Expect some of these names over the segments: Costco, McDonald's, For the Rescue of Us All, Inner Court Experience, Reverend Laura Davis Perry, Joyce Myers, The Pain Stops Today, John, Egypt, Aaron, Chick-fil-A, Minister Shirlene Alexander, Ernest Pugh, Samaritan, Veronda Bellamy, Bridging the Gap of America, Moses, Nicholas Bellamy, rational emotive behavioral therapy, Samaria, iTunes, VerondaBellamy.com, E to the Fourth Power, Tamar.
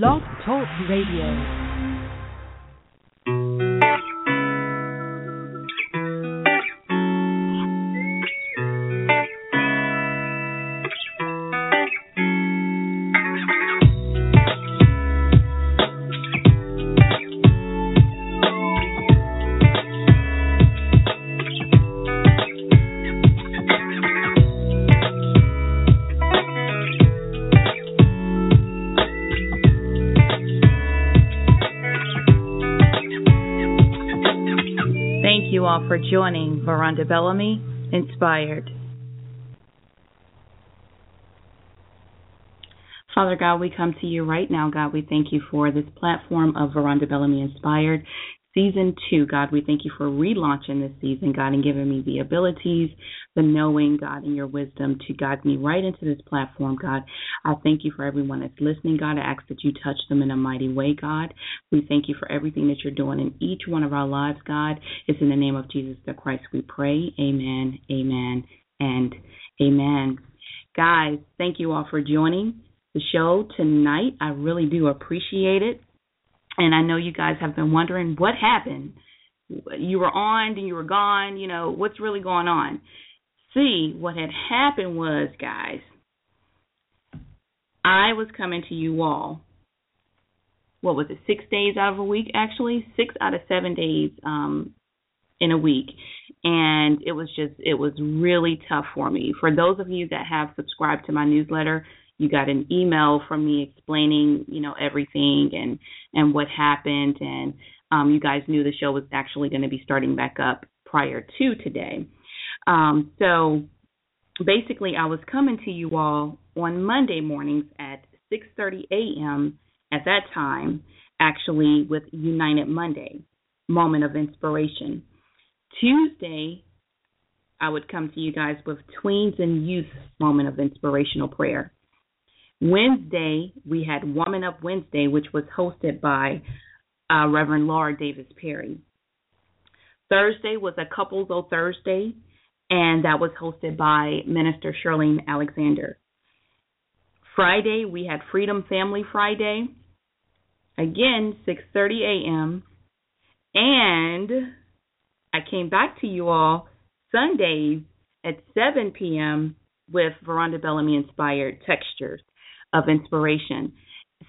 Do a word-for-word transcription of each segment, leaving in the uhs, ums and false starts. Blog Talk Radio. For joining Veronda Bellamy Inspired. Father God, we come to you right now, God. We thank you for this platform of Veronda Bellamy Inspired Season two, God. We thank you for relaunching this season, God, and giving me the abilities, the knowing, God, and your wisdom to guide me right into this platform, God. I thank you for everyone that's listening, God. I ask that you touch them in a mighty way, God. We thank you for everything that you're doing in each one of our lives, God. It's in the name of Jesus the Christ we pray. Amen, amen, and amen. Guys, thank you all for joining the show tonight. I really do appreciate it. And I know you guys have been wondering what happened. You were on, then you were gone. You know, what's really going on? See, what had happened was, guys, I was coming to you all, what was it, six days out of a week, actually? Six out of seven days um, in a week. And it was just, it was really tough for me. For those of you that have subscribed to my newsletter, you got an email from me explaining, you know, everything and, and what happened. And um, you guys knew the show was actually going to be starting back up prior to today. Um, so basically, I was coming to you all on Monday mornings at six thirty a.m. at that time, actually with United Monday, Moment of Inspiration. Tuesday, I would come to you guys with Tweens and Youth, Moment of Inspirational Prayer. Wednesday, we had Woman Up Wednesday, which was hosted by uh, Reverend Laura Davis Perry. Thursday was a Couples O Thursday, and that was hosted by Minister Shirlene Alexander. Friday, we had Freedom Family Friday, again, six thirty a.m., and I came back to you all Sundays at seven p.m. with Veronda Bellamy Inspired Textures of Inspiration.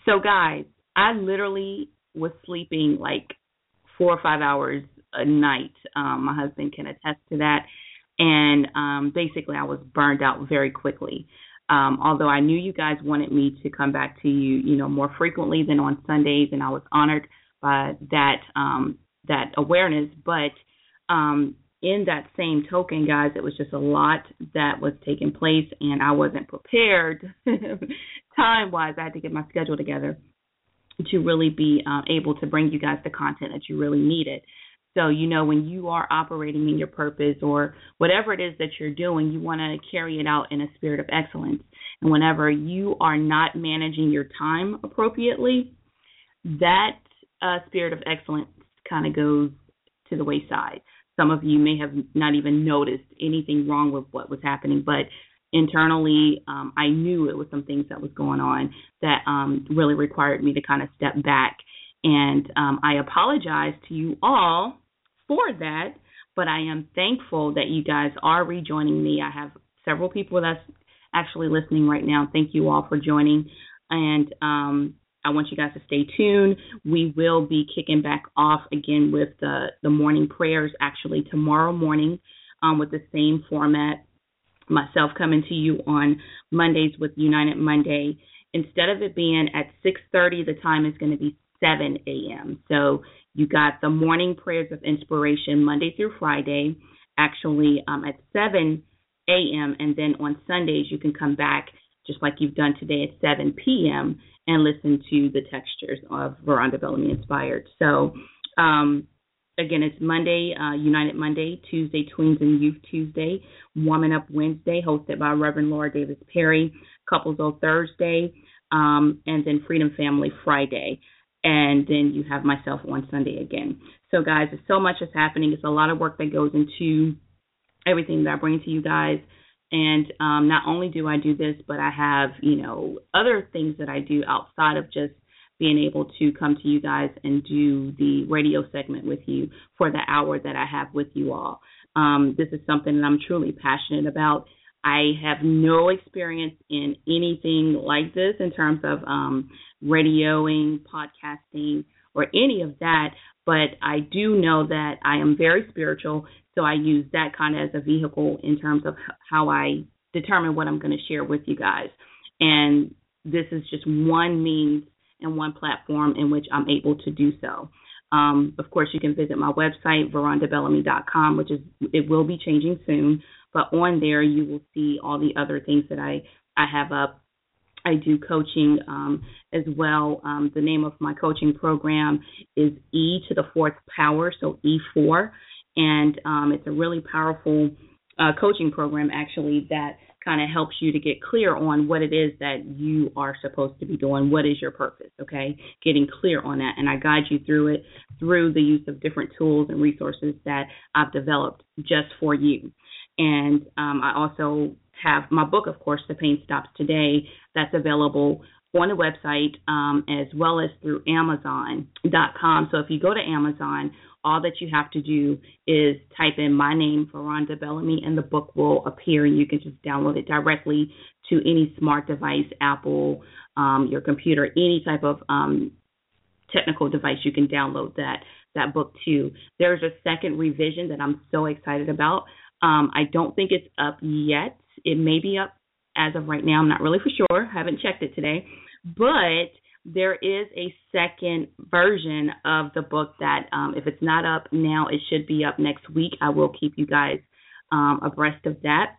So, guys, I literally was sleeping like four or five hours a night. Um, my husband can attest to that. And um, basically, I was burned out very quickly. Um, although I knew you guys wanted me to come back to you, you know, more frequently than on Sundays, and I was honored by that um, that awareness. But um, in that same token, guys, it was just a lot that was taking place, and I wasn't prepared. Time-wise, I had to get my schedule together to really be um, able to bring you guys the content that you really needed. So, you know, when you are operating in your purpose or whatever it is that you're doing, you want to carry it out in a spirit of excellence. And whenever you are not managing your time appropriately, that uh, spirit of excellence kind of goes to the wayside. Some of you may have not even noticed anything wrong with what was happening, but internally, um, I knew it was some things that was going on that um, really required me to kind of step back. And um, I apologize to you all for that, but I am thankful that you guys are rejoining me. I have several people that's actually listening right now. Thank you all for joining. And um, I want you guys to stay tuned. We will be kicking back off again with the, the morning prayers, actually, tomorrow morning um, with the same format. Myself coming to you on Mondays with United Monday. Instead of it being at six thirty, the time is going to be seven a.m. So you got the morning prayers of inspiration Monday through Friday, actually um, at seven a.m. And then on Sundays, you can come back just like you've done today at seven p.m. and listen to the textures of Veronda Bellamy Inspired. So, um, again, it's Monday, uh, United Monday, Tuesday, Tweens and Youth Tuesday, Woman Up Wednesday, hosted by Reverend Laura Davis Perry, Couples O Thursday, um, and then Freedom Family Friday. And then you have myself on Sunday again. So, guys, it's so much is happening. It's a lot of work that goes into everything that I bring to you guys. And um, not only do I do this, but I have, you know, other things that I do outside of just being able to come to you guys and do the radio segment with you for the hour that I have with you all. Um, this is something that I'm truly passionate about. I have no experience in anything like this in terms of um, radioing, podcasting, or any of that, but I do know that I am very spiritual, so I use that kind of as a vehicle in terms of how I determine what I'm going to share with you guys. And this is just one means and one platform in which I'm able to do so. Um, of course, you can visit my website, Veronda Bellamy dot com, which is it will be changing soon. But on there, you will see all the other things that I, I have up. I do coaching um, as well. Um, the name of my coaching program is E to the Fourth Power, so E four. And um, it's a really powerful uh, coaching program, actually, that kind of helps you to get clear on what it is that you are supposed to be doing. What is your purpose, okay? Getting clear on that. And I guide you through it through the use of different tools and resources that I've developed just for you. And um, I also have my book, of course, The Pain Stops Today, that's available on the website um, as well as through Amazon dot com. So if you go to Amazon, all that you have to do is type in my name, Veronda Bellamy, and the book will appear, and you can just download it directly to any smart device, Apple, um, your computer, any type of um, technical device. You can download that, that book too. There's a second revision that I'm so excited about. Um, I don't think it's up yet. It may be up as of right now. I'm not really for sure. I haven't checked it today. But there is a second version of the book that um, if it's not up now, it should be up next week. I will keep you guys um, abreast of that.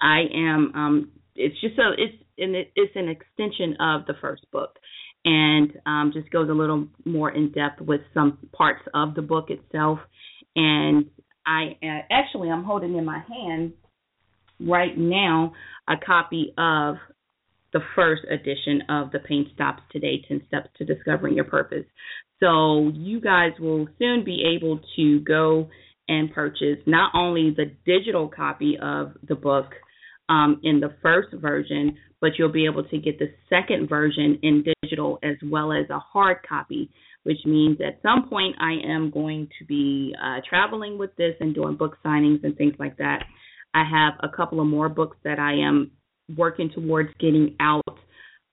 I am um, – it's just so – it's an, it's an extension of the first book and um, just goes a little more in-depth with some parts of the book itself. And – I uh, actually, I'm holding in my hand right now a copy of the first edition of The Pain Stops Today, ten steps to Discovering Your Purpose. So you guys will soon be able to go and purchase not only the digital copy of the book um, in the first version, but you'll be able to get the second version in digital as well as a hard copy, which means at some point I am going to be uh, traveling with this and doing book signings and things like that. I have a couple of more books that I am working towards getting out,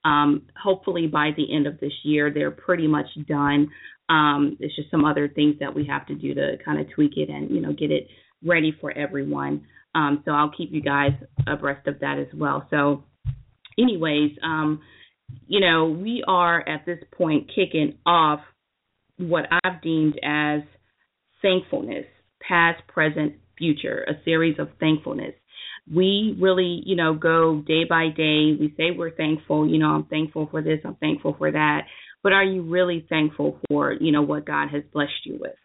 um, hopefully by the end of this year. They're pretty much done. Um, it's just some other things that we have to do to kind of tweak it and, you know, get it ready for everyone. Um, so I'll keep you guys abreast of that as well. So anyways, um, you know, we are at this point kicking off what I've deemed as thankfulness, past, present, future, a series of thankfulness. We really, you know, go day by day. We say we're thankful. You know, I'm thankful for this. I'm thankful for that. But are you really thankful for, you know, what God has blessed you with?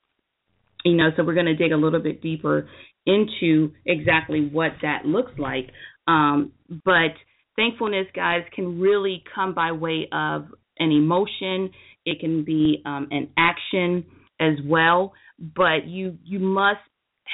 You know, so we're going to dig a little bit deeper into exactly what that looks like. Um, but thankfulness, guys, can really come by way of an emotion. It can be um, an action as well, but you you must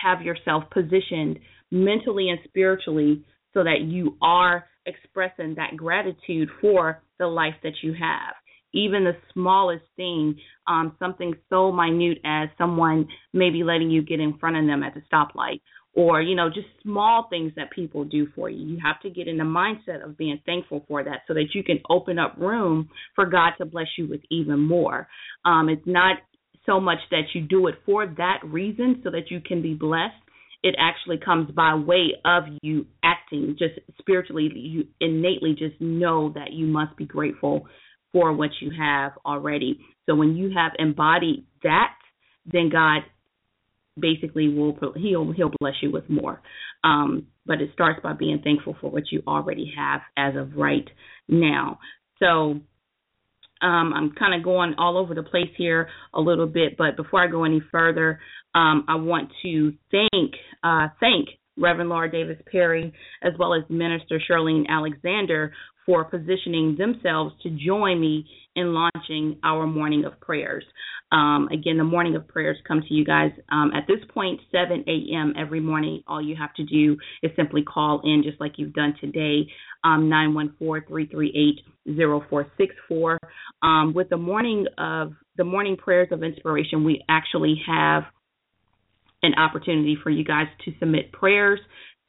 have yourself positioned mentally and spiritually so that you are expressing that gratitude for the life that you have. Even the smallest thing, um, something so minute as someone maybe letting you get in front of them at the stoplight, or, you know, just small things that people do for you. You have to get in the mindset of being thankful for that so that you can open up room for God to bless you with even more. Um, it's not so much that you do it for that reason so that you can be blessed. It actually comes by way of you acting just spiritually. You innately just know that you must be grateful for what you have already. So when you have embodied that, then God basically will he'll he'll bless you with more. Um, but it starts by being thankful for what you already have as of right now. So um, I'm kind of going all over the place here a little bit, but before I go any further, um, I want to thank uh, thank Reverend Laura Davis Perry as well as Minister Shirlene Alexander for positioning themselves to join me in launching our morning of prayers. Um, again, the morning of prayers come to you guys um, at this point, seven a.m. every morning. All you have to do is simply call in just like you've done today, um, nine one four, three three eight, zero four six four. Um, with the morning of the morning prayers of inspiration, we actually have an opportunity for you guys to submit prayers.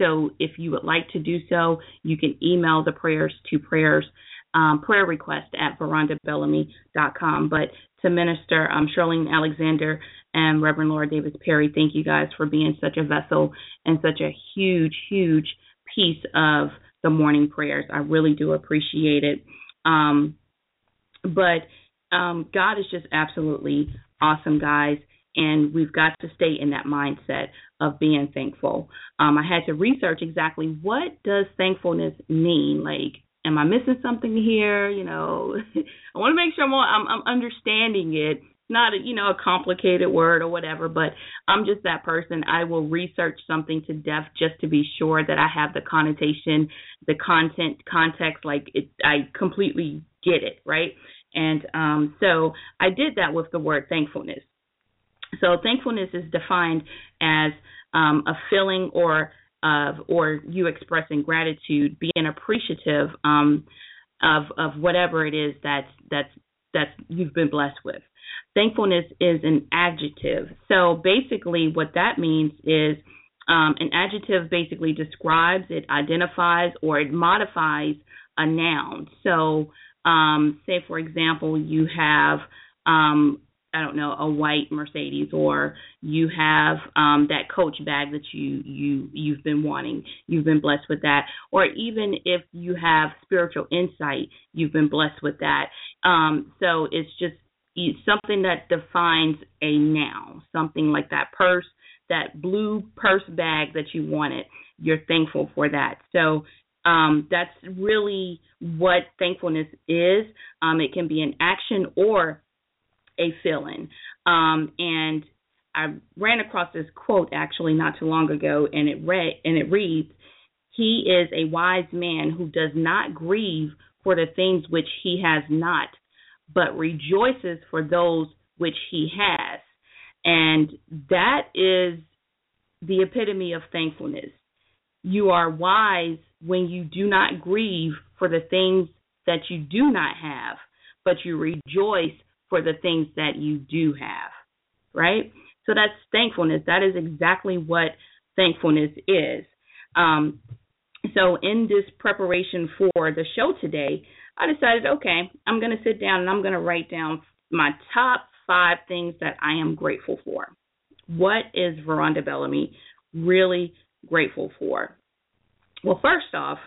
So if you would like to do so, you can email the prayers to prayers, um, prayer request at Veronda Bellamy dot com. But to Minister um, Shirlene Alexander and Reverend Laura Davis Perry, thank you guys for being such a vessel and such a huge, huge piece of the morning prayers. I really do appreciate it. Um, but um, God is just absolutely awesome, guys. And we've got to stay in that mindset of being thankful. Um, I had to research exactly what does thankfulness mean. Like, am I missing something here? You know, I want to make sure I'm, I'm, I'm understanding it. Not, a, you know, a complicated word or whatever, but I'm just that person. I will research something to death just to be sure that I have the connotation, the content, context, like it, I completely get it, right? And um, so I did that with the word thankfulness. So thankfulness is defined as um, a feeling or of or you expressing gratitude, being appreciative um, of of whatever it is that's that's that's you've been blessed with. Thankfulness is an adjective. So basically, what that means is um, an adjective basically describes, it identifies, or it modifies a noun. So um, say for example, you have um, I don't know, a white Mercedes, or you have um, that Coach bag that you, you, you've been wanting. You've been blessed with that. Or even if you have spiritual insight, you've been blessed with that. Um, so it's just it's something that defines a noun, something like that purse, that blue purse bag that you wanted. You're thankful for that. So um, that's really what thankfulness is. Um, it can be an action or a feeling. Um, and I ran across this quote actually not too long ago, and it read and it reads, "He is a wise man who does not grieve for the things which he has not, but rejoices for those which he has." And that is the epitome of thankfulness. You are wise when you do not grieve for the things that you do not have, but you rejoice for the things that you do have, right? So that's thankfulness. That is exactly what thankfulness is. Um, so in this preparation for the show today, I decided, okay, I'm going to sit down and I'm going to write down my top five things that I am grateful for. What is Veronda Bellamy really grateful for? Well, first off,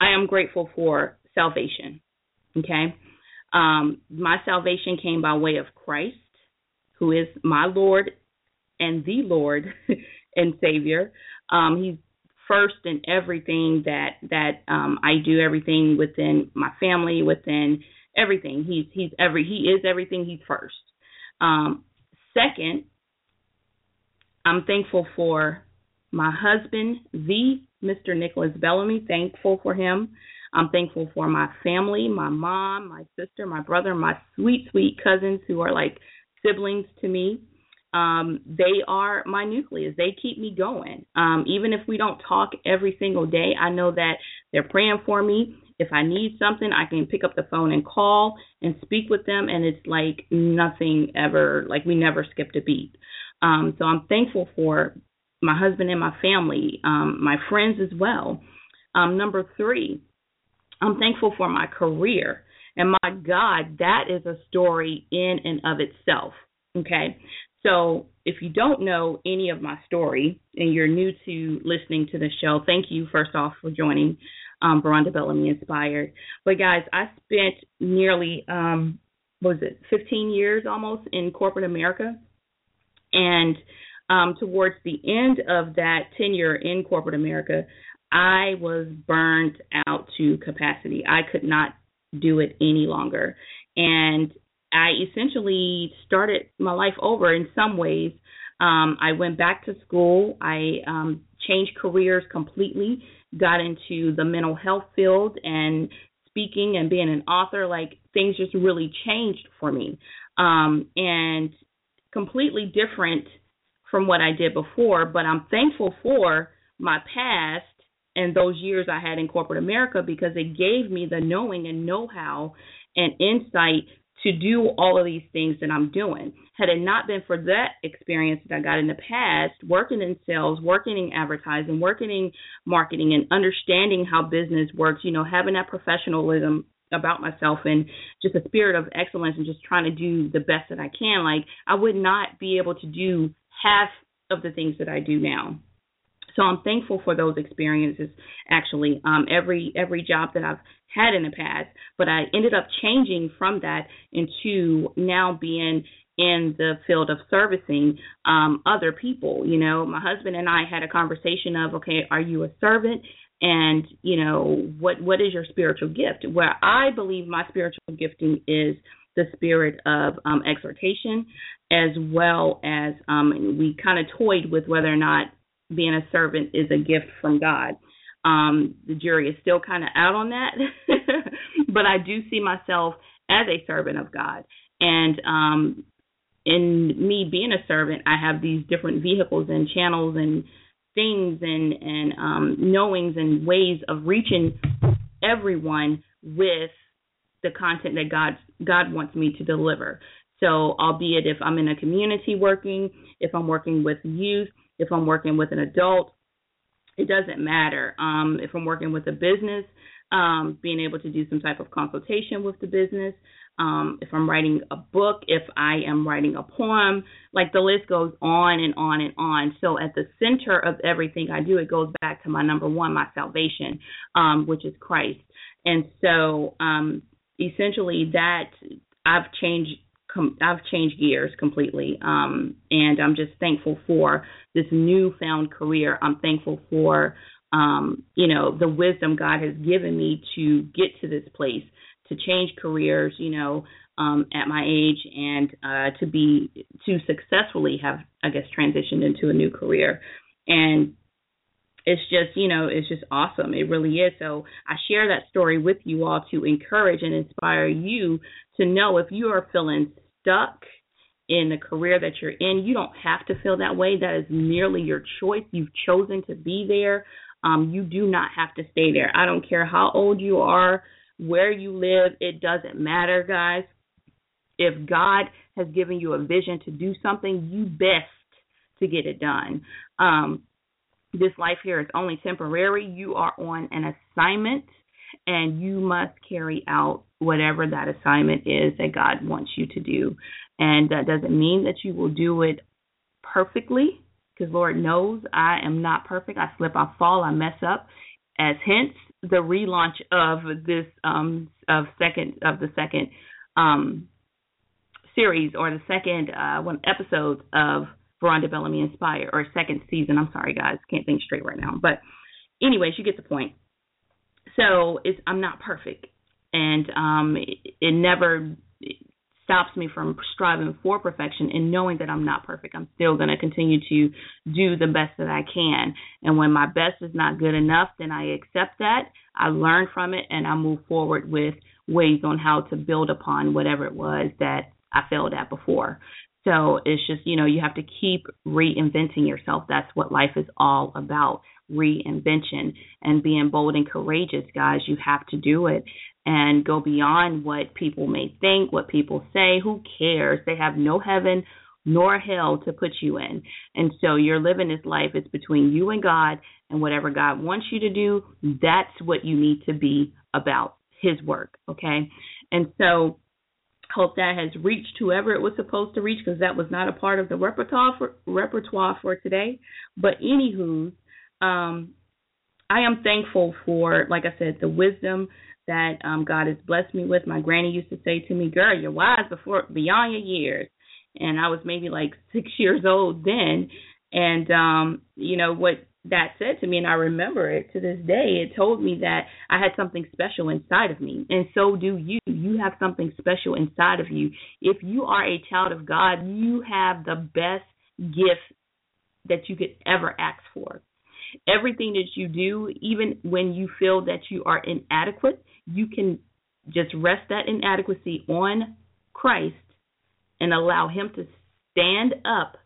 I am grateful for salvation, okay? Um, my salvation came by way of Christ, who is my Lord and the Lord and Savior. Um, he's first in everything that that um, I do, everything within my family, within everything. He's he's every he is everything. He's first. Um, second, I'm thankful for my husband, the Mister Nicholas Bellamy. Thankful for him. I'm thankful for my family, my mom, my sister, my brother, my sweet, sweet cousins who are like siblings to me. Um, they are my nucleus. They keep me going. Um, even if we don't talk every single day, I know that they're praying for me. If I need something, I can pick up the phone and call and speak with them, and it's like nothing ever, like we never skipped a beat. Um, so I'm thankful for my husband and my family, um, my friends as well. Um, number three, I'm thankful for my career. And my God, that is a story in and of itself, okay? So if you don't know any of my story and you're new to listening to the show, thank you, first off, for joining um, Veronda Bellamy Inspired. But, guys, I spent nearly, um, what was it, fifteen years almost in corporate America. And um, towards the end of that tenure in corporate America, I was burned out to capacity. I could not do it any longer. And I essentially started my life over in some ways. Um, I went back to school. I um, changed careers completely, got into the mental health field and speaking and being an author, like things just really changed for me, um, and completely different from what I did before. But I'm thankful for my past and those years I had in corporate America, because it gave me the knowing and know-how and insight to do all of these things that I'm doing. Had it not been for that experience that I got in the past, working in sales, working in advertising, working in marketing, and understanding how business works, you know, having that professionalism about myself and just a spirit of excellence and just trying to do the best that I can, like, I would not be able to do half of the things that I do now. So I'm thankful for those experiences, actually, um, every every job that I've had in the past. But I ended up changing from that into now being in the field of servicing um, other people. You know, my husband and I had a conversation of, okay, are you a servant? And, you know, what what is your spiritual gift? Where I believe my spiritual gifting is the spirit of um, exhortation, as well as um, we kind of toyed with whether or not being a servant is a gift from God. Um, the jury is still kind of out on that, but I do see myself as a servant of God. And um, in me being a servant, I have these different vehicles and channels and things and, and um, knowings and ways of reaching everyone with the content that God, God wants me to deliver. So albeit if I'm in a community working, if I'm working with youth, if I'm working with an adult, it doesn't matter. Um, if I'm working with a business, um, being able to do some type of consultation with the business, um, if I'm writing a book, if I am writing a poem, like the list goes on and on and on. So at the center of everything I do, it goes back to my number one, my salvation, um, which is Christ. And so um, essentially that I've changed I've changed gears completely, um, and I'm just thankful for this newfound career. I'm thankful for, um, you know, the wisdom God has given me to get to this place, to change careers, you know, um, at my age, and uh, to be to successfully have, I guess, transitioned into a new career. And it's just, you know, it's just awesome. It really is. So I share that story with you all to encourage and inspire you to know if you are feeling stuck in the career that you're in, you don't have to feel that way. That is merely your choice. You've chosen to be there. Um, you do not have to stay there. I don't care how old you are, where you live. It doesn't matter, guys. If God has given you a vision to do something, you best to get it done. Um, This life here is only temporary. You are on an assignment, and you must carry out whatever that assignment is that God wants you to do. And that doesn't mean that you will do it perfectly, because Lord knows I am not perfect. I slip, I fall, I mess up, as hence the relaunch of this um, of second of the second um, series or the second uh, one episodes of Veronda Bellamy Inspired, or second season. I'm sorry, guys. Can't think straight right now. But anyways, you get the point. So it's, I'm not perfect, and um, it, it never stops me from striving for perfection and knowing that I'm not perfect. I'm still going to continue to do the best that I can. And when my best is not good enough, then I accept that. I learn from it, and I move forward with ways on how to build upon whatever it was that I failed at before. So it's just, you know, you have to keep reinventing yourself. That's what life is all about, reinvention and being bold and courageous, guys. You have to do it and go beyond what people may think, what people say. Who cares? They have no heaven nor hell to put you in. And so you're living this life. It's between you and God, and whatever God wants you to do, that's what you need to be about, his work, okay? And so hope that has reached whoever it was supposed to reach, because that was not a part of the repertoire for, repertoire for today. But anywho, um, I am thankful for, like I said, the wisdom that um, God has blessed me with. My granny used to say to me, girl, you're wise before, beyond your years. And I was maybe like six years old then. And, um, you know, what that said to me, and I remember it to this day, it told me that I had something special inside of me. And so do you. You have something special inside of you. If you are a child of God, you have the best gift that you could ever ask for. Everything that you do, even when you feel that you are inadequate, you can just rest that inadequacy on Christ and allow him to stand up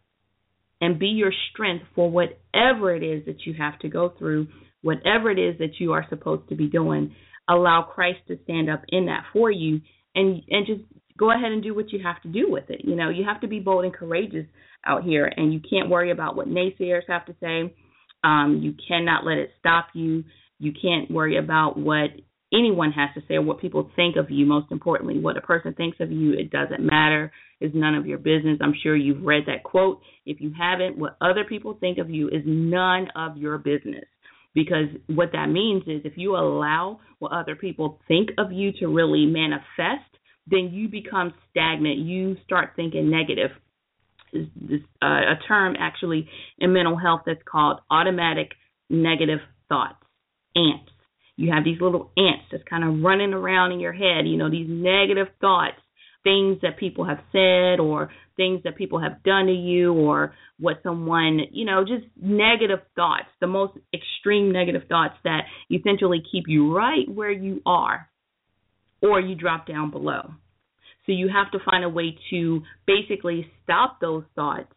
and be your strength for whatever it is that you have to go through, whatever it is that you are supposed to be doing. Allow Christ to stand up in that for you, and and just go ahead and do what you have to do with it. You know, you have to be bold and courageous out here, and you can't worry about what naysayers have to say. Um, you cannot let it stop you. You can't worry about what anyone has to say or what people think of you. Most importantly, what a person thinks of you, it doesn't matter. It's none of your business. I'm sure you've read that quote. If you haven't, what other people think of you is none of your business. Because what that means is if you allow what other people think of you to really manifest, then you become stagnant. You start thinking negative. This is uh, a term actually in mental health that's called automatic negative thoughts, ants. You have these little ants that's kind of running around in your head, you know, these negative thoughts, things that people have said or things that people have done to you or what someone, you know, just negative thoughts, the most extreme negative thoughts that essentially keep you right where you are or you drop down below. So you have to find a way to basically stop those thoughts.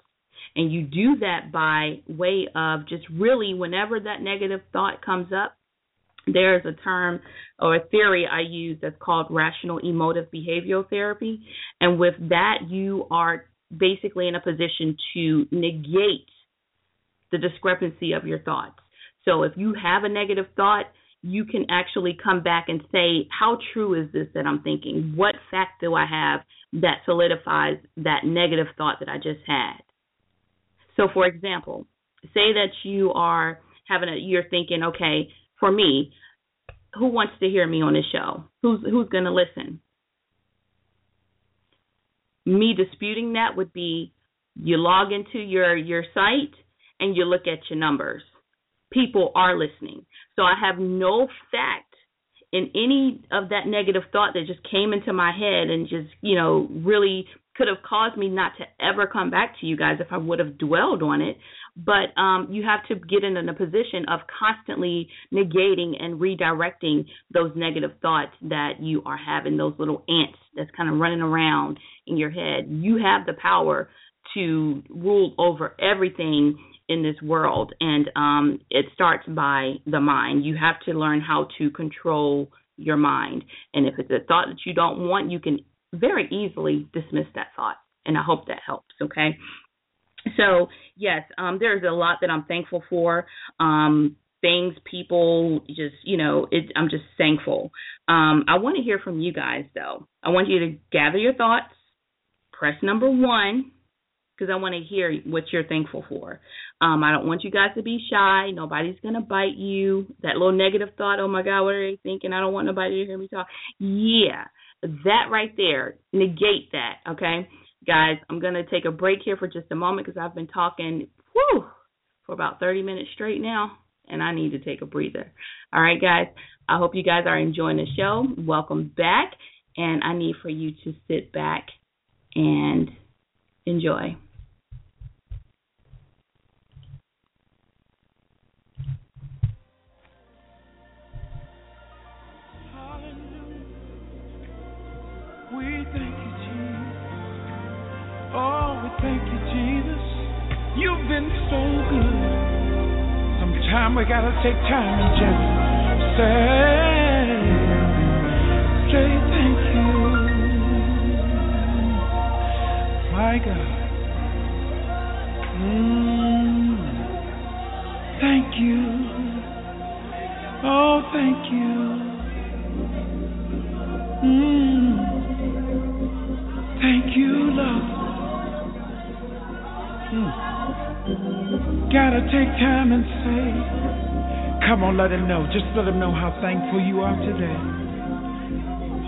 And you do that by way of just really whenever that negative thought comes up, there's a term or a theory I use that's called rational emotive behavioral therapy. And with that, you are basically in a position to negate the discrepancy of your thoughts. So if you have a negative thought, you can actually come back and say, how true is this that I'm thinking? What fact do I have that solidifies that negative thought that I just had? So, for example, say that you are having a, you're thinking, okay, for me, who wants to hear me on this show? Who's who's going to listen? Me disputing that would be you log into your, your site and you look at your numbers. People are listening. So I have no fact in any of that negative thought that just came into my head and just, you know, really could have caused me not to ever come back to you guys if I would have dwelled on it. But um, you have to get in a position of constantly negating and redirecting those negative thoughts that you are having, those little ants that's kind of running around in your head. You have the power to rule over everything in this world, and um, it starts by the mind. You have to learn how to control your mind. And if it's a thought that you don't want, you can very easily dismiss that thought, and I hope that helps, okay? So, yes, um, there's a lot that I'm thankful for, um, things, people, just, you know, it, I'm just thankful. Um, I want to hear from you guys, though. I want you to gather your thoughts, press number one, because I want to hear what you're thankful for. Um, I don't want you guys to be shy. Nobody's going to bite you. That little negative thought, oh, my God, what are they thinking? I don't want nobody to hear me talk. Yeah. That right there, negate that, okay? Guys, I'm going to take a break here for just a moment because I've been talking whew, for about thirty minutes straight now, and I need to take a breather. All right, guys, I hope you guys are enjoying the show. Welcome back, and I need for you to sit back and enjoy. Oh, we thank you, Jesus. You've been so good. Sometimes we gotta take time and just say, say thank you. My God. Mm. Thank you. Oh, thank you. Mm. Thank you, Lord. Mm. Gotta take time and say, come on, let him know. Just let him know how thankful you are today.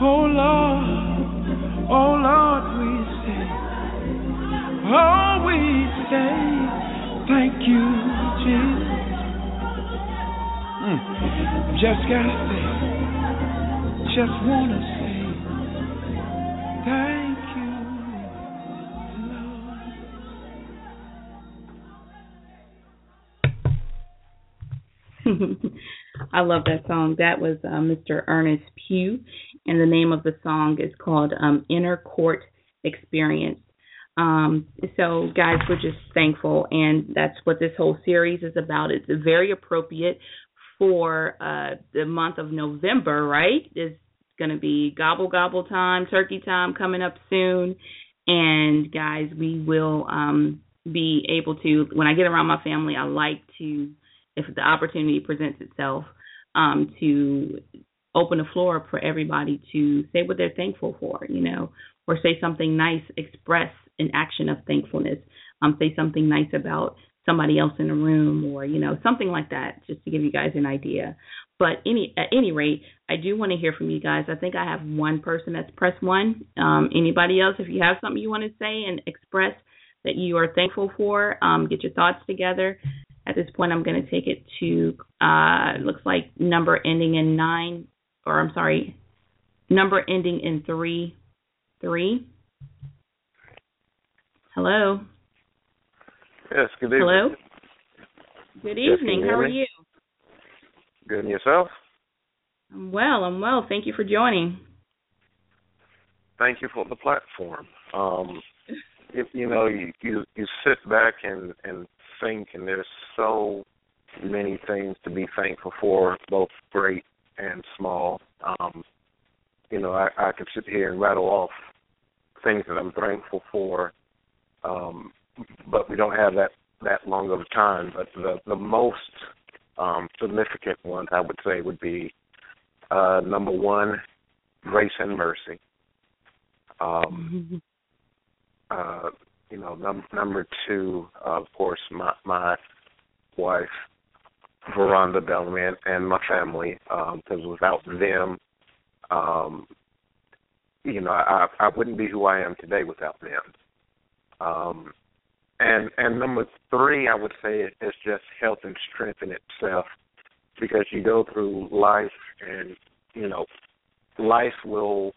Oh, Lord, oh, Lord, we say, oh, we say, thank you, Jesus. Mm. Just gotta say, just wanna say, thank you. I love that song. That was uh, Mister Ernest Pugh, and the name of the song is called um, Inner Court Experience. Um, so, guys, we're just thankful, and that's what this whole series is about. It's very appropriate for uh, the month of November, right? It's going to be gobble, gobble time, turkey time coming up soon, and, guys, we will um, be able to, when I get around my family, I like to, if the opportunity presents itself, um, to open the floor up for everybody to say what they're thankful for, you know, or say something nice, express an action of thankfulness, um, say something nice about somebody else in the room, or, you know, something like that, just to give you guys an idea. But any at any rate, I do want to hear from you guys. I think I have one person that's pressed one. Um, anybody else, if you have something you want to say and express that you are thankful for, um, get your thoughts together. At this point, I'm going to take it to, uh, looks like number ending in nine, or I'm sorry, number ending in three, three. Hello. Yes, good evening. Hello. Good evening. Yes, how are you? Good, and yourself? I'm well, I'm well. Thank you for joining. Thank you for the platform. Um, if, you know, you, you, you sit back and, and think, and there's so many things to be thankful for, both great and small. Um, you know, I, I could sit here and rattle off things that I'm thankful for, um, but we don't have that, that long of a time. But the, the most um, significant ones, I would say, would be, uh, number one, grace and mercy. Um, uh, you know, num- number two, uh, of course, my, my wife, Veronda Bellamy, and, and my family, because um, without them, um, you know, I, I wouldn't be who I am today without them. Um, and and number three, I would say, is just health and strength in itself, because you go through life and, you know, life will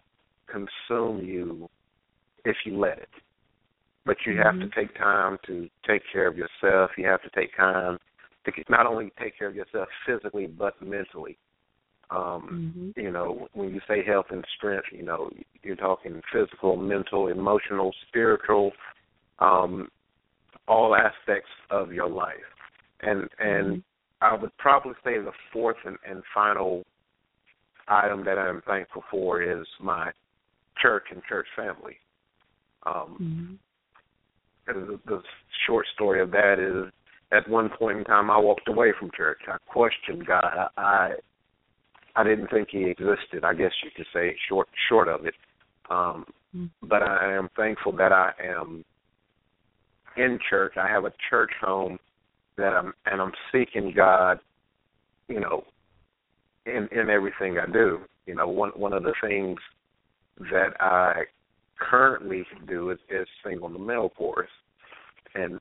consume you if you let it. But you have mm-hmm. to take time to take care of yourself. You have to take time to not only take care of yourself physically, but mentally. Um, mm-hmm. You know, when you say health and strength, you know, you're talking physical, mental, emotional, spiritual, um, all aspects of your life. And and mm-hmm. I would probably say the fourth and, and final item that I'm thankful for is my church and church family. Um mm-hmm. The short story of that is, at one point in time, I walked away from church. I questioned God. I, I, I didn't think He existed, I guess you could say, short short of it. Um, mm-hmm. But I am thankful that I am in church. I have a church home that I'm, and I'm seeking God, you know, in in everything I do. You know, one one of the things that I currently do is, is sing on the male chorus, and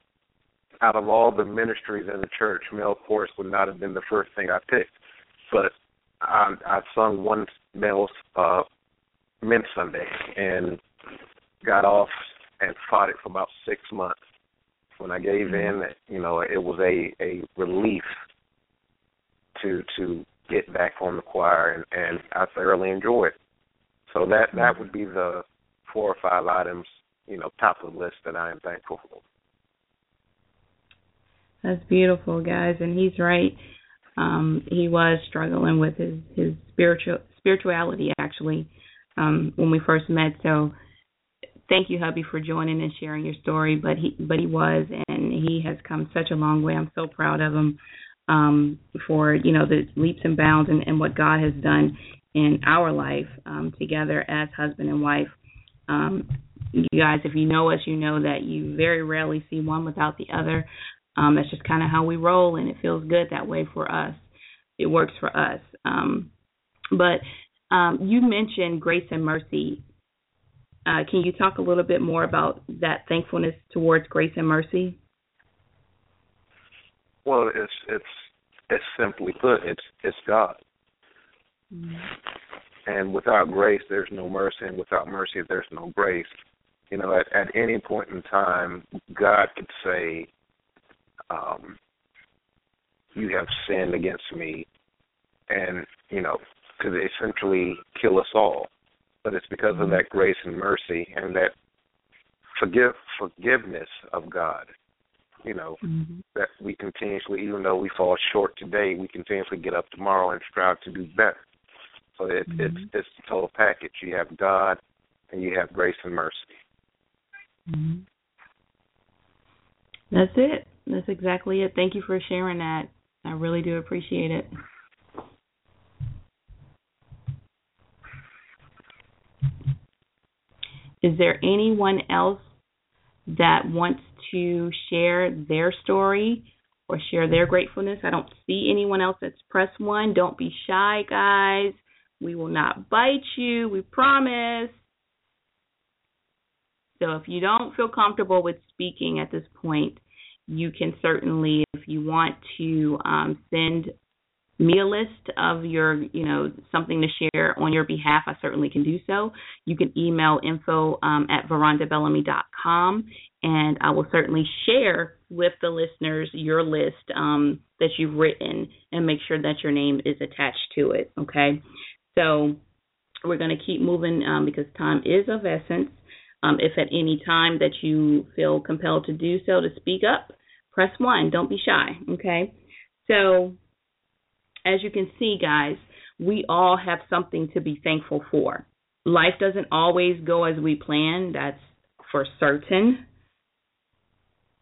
out of all the ministries in the church, male chorus would not have been the first thing I picked, but I, I sung one male uh, men's Sunday and got off and fought it for about six months. When I gave in, you know, it was a, a relief to to get back on the choir, and, and I thoroughly enjoyed it. So that, that would be the four or five items, you know, top of the list that I am thankful for. That's beautiful, guys, and he's right. Um, he was struggling with his, his spiritual spirituality, actually, um, when we first met. So thank you, hubby, for joining and sharing your story. But he but he was, and he has come such a long way. I'm so proud of him um, for, you know, the leaps and bounds and, and what God has done in our life um, together as husband and wife. Um, you guys, if you know us, you know that you very rarely see one without the other. Um, that's just kind of how we roll, and it feels good that way for us. It works for us. Um, but um, you mentioned grace and mercy. Uh, can you talk a little bit more about that thankfulness towards grace and mercy? Well, it's it's it's simply put, it's it's God. Mm-hmm. And without grace, there's no mercy, and without mercy, there's no grace. You know, at, at any point in time, God could say, um, you have sinned against me, and, you know, could essentially kill us all. But it's because of that grace and mercy and that forgive forgiveness of God, you know, mm-hmm. that we continuously, even though we fall short today, we continuously get up tomorrow and strive to do better. So it, mm-hmm. it's, it's the total package. You have God and you have grace and mercy. Mm-hmm. That's it. That's exactly it. Thank you for sharing that. I really do appreciate it. Is there anyone else that wants to share their story or share their gratefulness? I don't see anyone else that's pressed one. Don't be shy, guys. We will not bite you. We promise. So if you don't feel comfortable with speaking at this point, you can certainly, if you want to, um, send me a list of your, you know, something to share on your behalf. I certainly can do so. You can email info um, at Veronda Bellamy dot com, and I will certainly share with the listeners your list um, that you've written and make sure that your name is attached to it, okay? So we're going to keep moving um, because time is of essence. Um, if at any time that you feel compelled to do so, to speak up, press one. Don't be shy, okay? So as you can see, guys, we all have something to be thankful for. Life doesn't always go as we plan. That's for certain.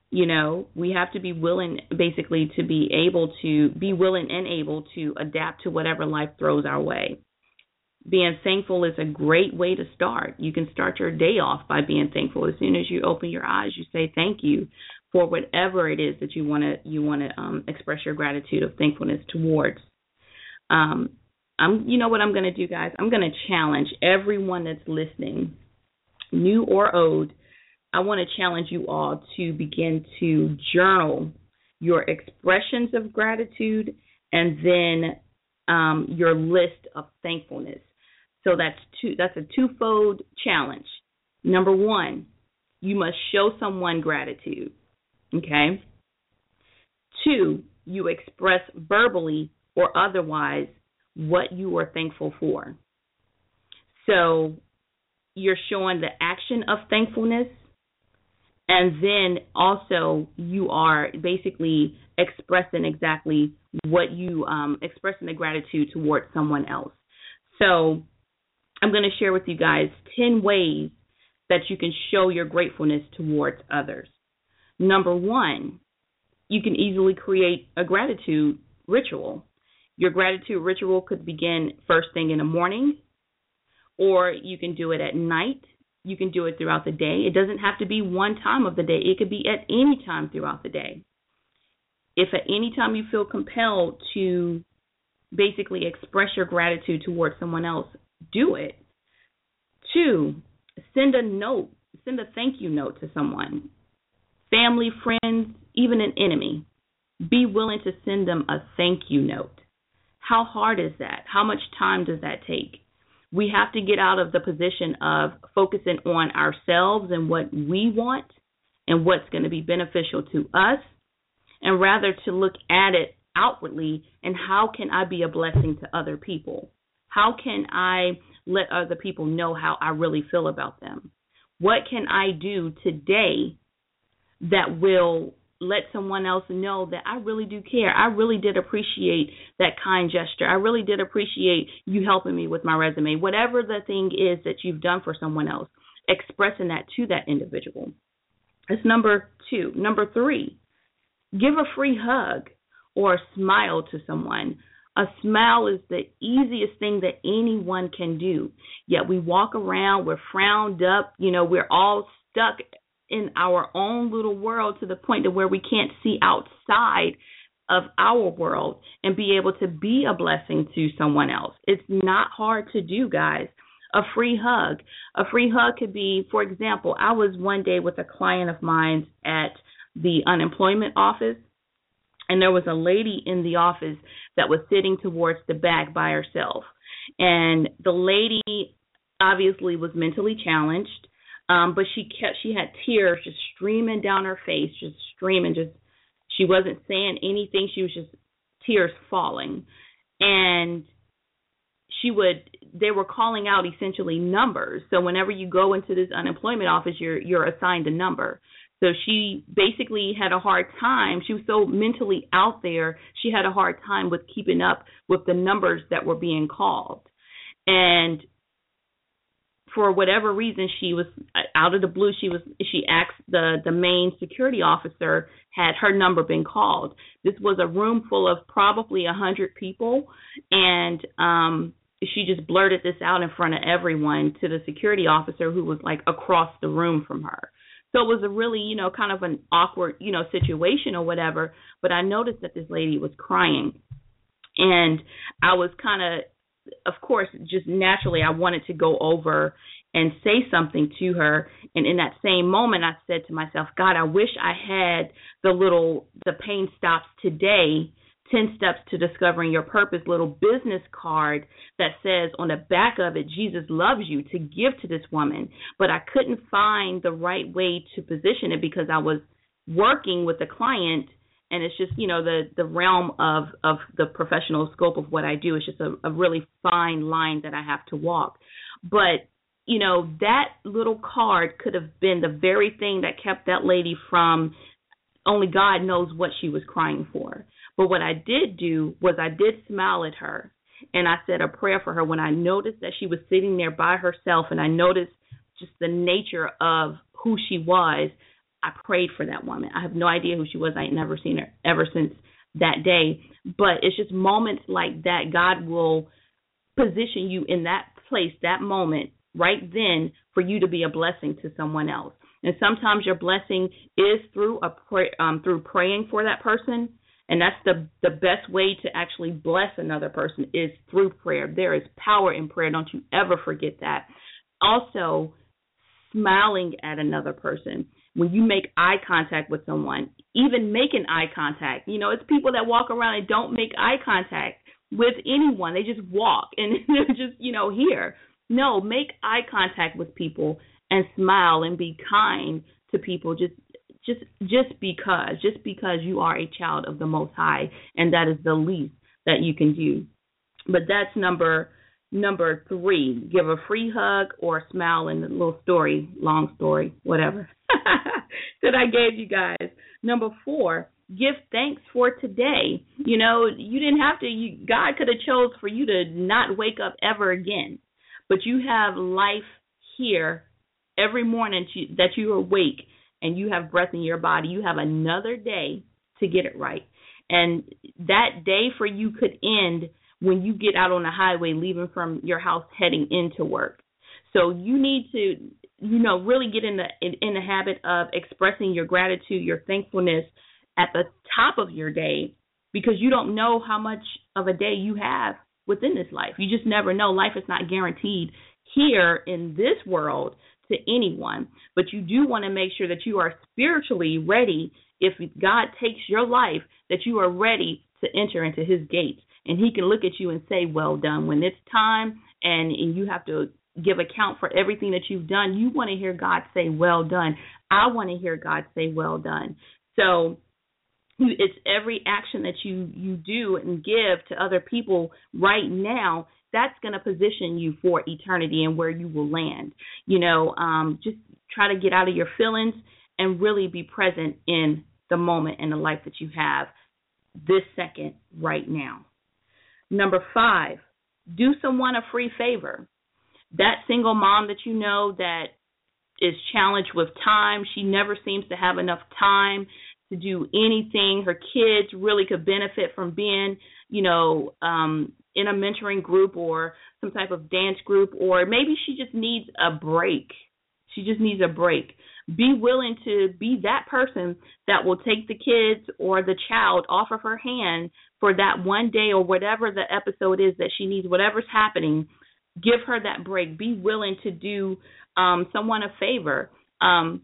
You know, we have to be willing, basically, to be able to be willing and able to adapt to whatever life throws our way. Being thankful is a great way to start. You can start your day off by being thankful. As soon as you open your eyes, you say thank you for whatever it is that you want to you want to um, express your gratitude of thankfulness towards. Um, I'm, you know what I'm going to do, guys? I'm going to challenge everyone that's listening, new or old. I want to challenge you all to begin to journal your expressions of gratitude and then um, your list of thankfulness. So that's two, that's a twofold challenge. Number one, you must show someone gratitude, okay? Two, you express verbally or otherwise what you are thankful for. So you're showing the action of thankfulness, and then also you are basically expressing exactly what you, um, expressing the gratitude towards someone else. So I'm going to share with you guys ten ways that you can show your gratefulness towards others. Number one, you can easily create a gratitude ritual. Your gratitude ritual could begin first thing in the morning, or you can do it at night. You can do it throughout the day. It doesn't have to be one time of the day. It could be at any time throughout the day. If at any time you feel compelled to basically express your gratitude towards someone else, do it. Two, send a note, send a thank you note to someone, family, friends, even an enemy. Be willing to send them a thank you note. How hard is that? How much time does that take? We have to get out of the position of focusing on ourselves and what we want and what's going to be beneficial to us, and rather to look at it outwardly and how can I be a blessing to other people? How can I let other people know how I really feel about them? What can I do today that will let someone else know that I really do care? I really did appreciate that kind gesture. I really did appreciate you helping me with my resume. Whatever the thing is that you've done for someone else, expressing that to that individual. That's number two. Number three, give a free hug or a smile to someone. A smile is the easiest thing that anyone can do, yet we walk around, we're frowned up, you know, we're all stuck in our own little world to the point to where we can't see outside of our world and be able to be a blessing to someone else. It's not hard to do, guys. A free hug. A free hug could be, for example, I was one day with a client of mine at the unemployment office, and there was a lady in the office that was sitting towards the back by herself. And the lady obviously was mentally challenged, um, but she kept she had tears just streaming down her face, just streaming. Just she wasn't saying anything. She was just tears falling. And she would, they were calling out essentially numbers. So whenever you go into this unemployment office, you're you're assigned a number. So she basically had a hard time. She was so mentally out there, she had a hard time with keeping up with the numbers that were being called. And for whatever reason, she was out of the blue. She was she asked the, the main security officer, had her number been called? This was a room full of probably one hundred people, and um, she just blurted this out in front of everyone to the security officer who was like across the room from her. So it was a really, you know, kind of an awkward, you know, situation or whatever. But I noticed that this lady was crying, and I was kind of, of course, just naturally, I wanted to go over and say something to her. And in that same moment, I said to myself, God, I wish I had the little, The Pain Stops Today, ten Steps to Discovering Your Purpose little business card that says on the back of it, Jesus loves you, to give to this woman. But I couldn't find the right way to position it because I was working with a client. And it's just, you know, the, the realm of, of the professional scope of what I do. It's just a, a really fine line that I have to walk. But, you know, that little card could have been the very thing that kept that lady from, only God knows what she was crying for. But what I did do was I did smile at her, and I said a prayer for her when I noticed that she was sitting there by herself, and I noticed just the nature of who she was. I prayed for that woman. I have no idea who she was. I ain't never seen her ever since that day. But it's just moments like that. God will position you in that place, that moment, right then, for you to be a blessing to someone else. And sometimes your blessing is through a pray, um, through praying for that person. And that's the, the best way to actually bless another person, is through prayer. There is power in prayer. Don't you ever forget that. Also, smiling at another person. When you make eye contact with someone, even making eye contact, you know, it's people that walk around and don't make eye contact with anyone. They just walk and they're just, you know, here. No, make eye contact with people and smile and be kind to people. Just, just, just because, just because you are a child of the Most High, and that is the least that you can do. But that's number number three. Give a free hug or smile in the little story, long story, whatever. that I gave you guys. Number four, give thanks for today. You know, you didn't have to, you, God could have chose for you to not wake up ever again, but you have life here every morning to, that you are awake and you have breath in your body. You have another day to get it right. And that day for you could end when you get out on the highway, leaving from your house, heading into work. So you need to, you know, really get in the in, in the habit of expressing your gratitude, your thankfulness at the top of your day, because you don't know how much of a day you have within this life. You just never know. Life is not guaranteed here in this world to anyone, but you do want to make sure that you are spiritually ready. If God takes your life, that you are ready to enter into his gates, and he can look at you and say, well done, when it's time and, and you have to give account for everything that you've done. You want to hear God say, well done. I want to hear God say, well done. So it's every action that you, you do and give to other people right now, that's going to position you for eternity and where you will land. You know, um, just try to get out of your feelings and really be present in the moment and the life that you have this second right now. Number five, do someone a free favor. That single mom that you know that is challenged with time, she never seems to have enough time to do anything. Her kids really could benefit from being, you know, um, in a mentoring group or some type of dance group, or maybe she just needs a break. She just needs a break. Be willing to be that person that will take the kids or the child off of her hand for that one day or whatever the episode is that she needs, whatever's happening. Give her that break. Be willing to do um, someone a favor. Um,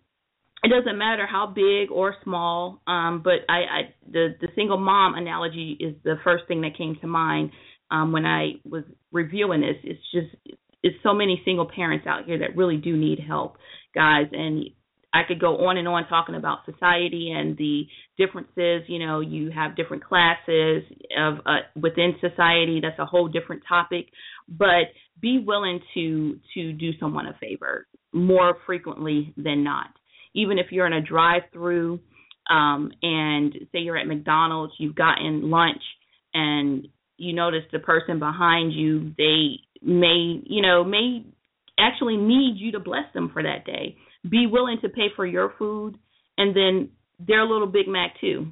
it doesn't matter how big or small, um, but I, I the, the single mom analogy is the first thing that came to mind um, when I was reviewing this. It's just it's so many single parents out here that really do need help, guys. And I could go on and on talking about society and the differences. You know, you have different classes of uh, within society. That's a whole different topic. But be willing to to do someone a favor more frequently than not. Even if you're in a drive-through um, and say you're at McDonald's, you've gotten lunch and you notice the person behind you, they may, you know, may actually need you to bless them for that day. Be willing to pay for your food and then their little Big Mac too.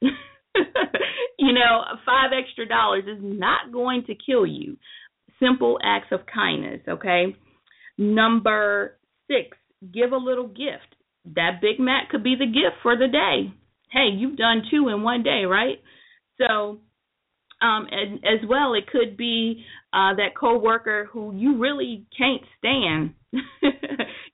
You know, five extra dollars is not going to kill you. Simple acts of kindness, okay? Number six, give a little gift. That Big Mac could be the gift for the day. Hey, you've done two in one day, right? So, um, and, as well, it could be uh, that coworker who you really can't stand.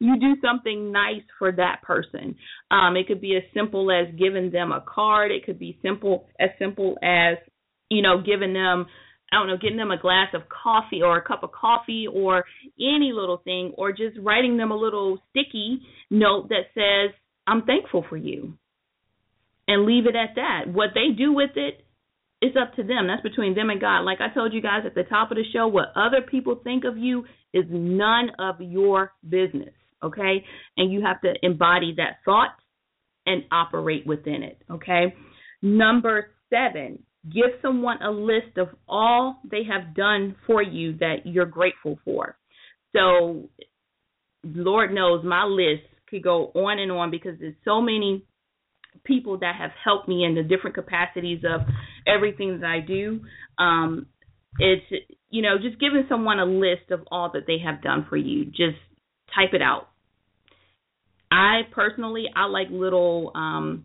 You do something nice for that person. Um, it could be as simple as giving them a card. It could be simple as simple as, you know, giving them, I don't know, getting them a glass of coffee or a cup of coffee or any little thing, or just writing them a little sticky note that says, I'm thankful for you, and leave it at that. What they do with it, it's up to them. That's between them and God. Like I told you guys at the top of the show, what other people think of you is none of your business, okay? And you have to embody that thought and operate within it, okay? Number seven, give someone a list of all they have done for you that you're grateful for. So Lord knows my list could go on and on because there's so many people that have helped me in the different capacities of everything that I do. Um, it's, you know, just giving someone a list of all that they have done for you. Just type it out. I personally, I like little, um,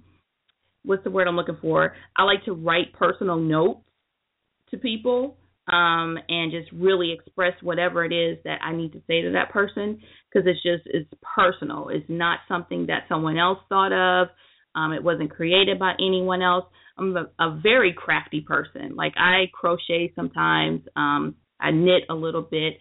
what's the word I'm looking for? I like to write personal notes to people um, and just really express whatever it is that I need to say to that person, because it's just, it's personal. It's not something that someone else thought of. Um, it wasn't created by anyone else. I'm a, a very crafty person. Like I crochet sometimes. Um, I knit a little bit.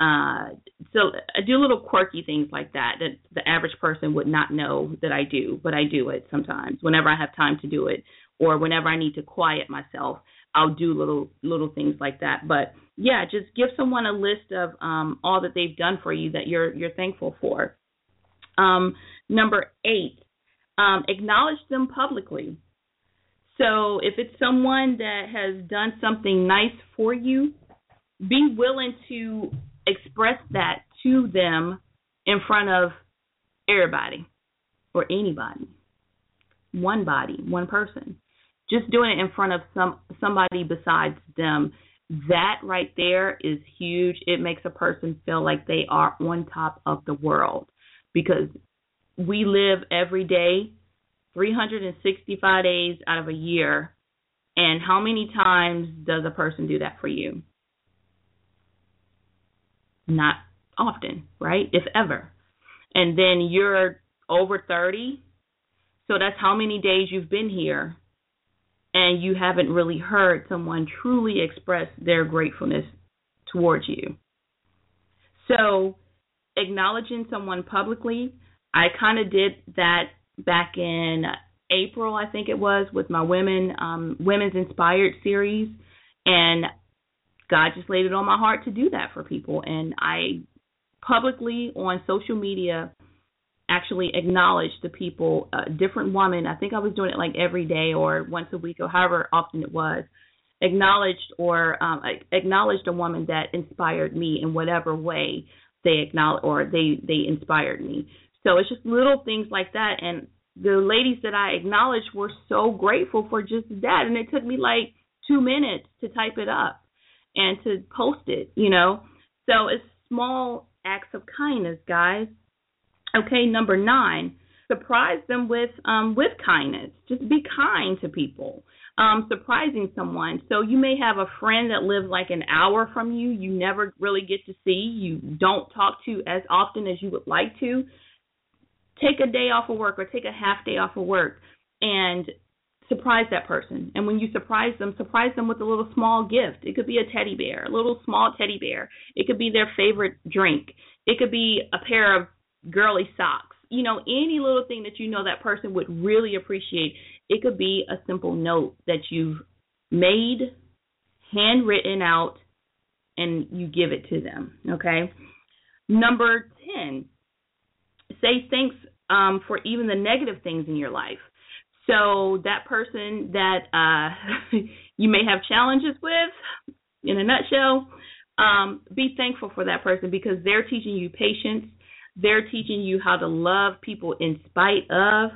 Uh, so I do little quirky things like that that the average person would not know that I do, but I do it sometimes whenever I have time to do it, or whenever I need to quiet myself, I'll do little little things like that. But, yeah, just give someone a list of um, all that they've done for you that you're you're thankful for. Um, number eight. Um, acknowledge them publicly. So if it's someone that has done something nice for you, be willing to express that to them in front of everybody or anybody, one body, one person. Just doing it in front of some somebody besides them, that right there is huge. It makes a person feel like they are on top of the world, because we live every day, three hundred sixty-five days out of a year, and how many times does a person do that for you? Not often, right? If ever. And then you're over thirty, so that's how many days you've been here, and you haven't really heard someone truly express their gratefulness towards you. So acknowledging someone publicly, I kind of did that back in April, I think it was, with my women, um, Women's Inspired series, and God just laid it on my heart to do that for people. And I publicly on social media actually acknowledged the people, uh, different women. I think I was doing it like every day or once a week or however often it was, acknowledged or um, acknowledged a woman that inspired me in whatever way they acknowledged or they, they inspired me. So it's just little things like that. And the ladies that I acknowledged were so grateful for just that. And it took me like two minutes to type it up and to post it, you know. So it's small acts of kindness, guys. Okay, number nine, surprise them with um, with kindness. Just be kind to people, um, surprising someone. So you may have a friend that lives like an hour from you. You never really get to see. You don't talk to as often as you would like to. Take a day off of work or take a half day off of work and surprise that person. And when you surprise them, surprise them with a little small gift. It could be a teddy bear, a little small teddy bear. It could be their favorite drink. It could be a pair of girly socks. you know, any little thing that you know that person would really appreciate. It could be a simple note that you've made, handwritten out, and you give it to them, okay? Number ten, say thanks um, for even the negative things in your life. So that person that uh, you may have challenges with, in a nutshell, um, be thankful for that person because they're teaching you patience. They're teaching you how to love people in spite of.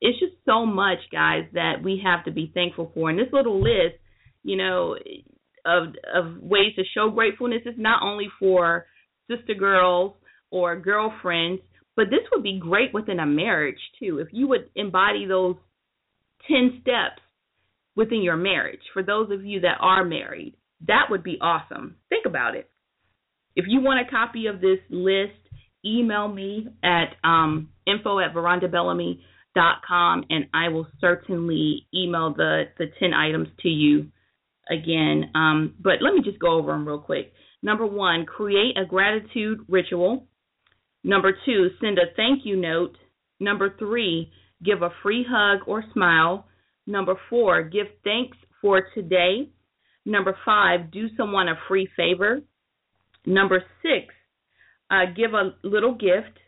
It's just so much, guys, that we have to be thankful for. And this little list, you know, of of ways to show gratefulness is not only for sister girls or girlfriends, but this would be great within a marriage, too, if you would embody those ten steps within your marriage. For those of you that are married, that would be awesome. Think about it. If you want a copy of this list, email me at um, info at Veronda Bellamy dot com, and I will certainly email the, the ten items to you again. Um, but let me just go over them real quick. Number one, create a gratitude ritual. Number two, send a thank you note. Number three, give a free hug or smile. Number four, give thanks for today. Number five, do someone a free favor. Number six, uh, give a little gift.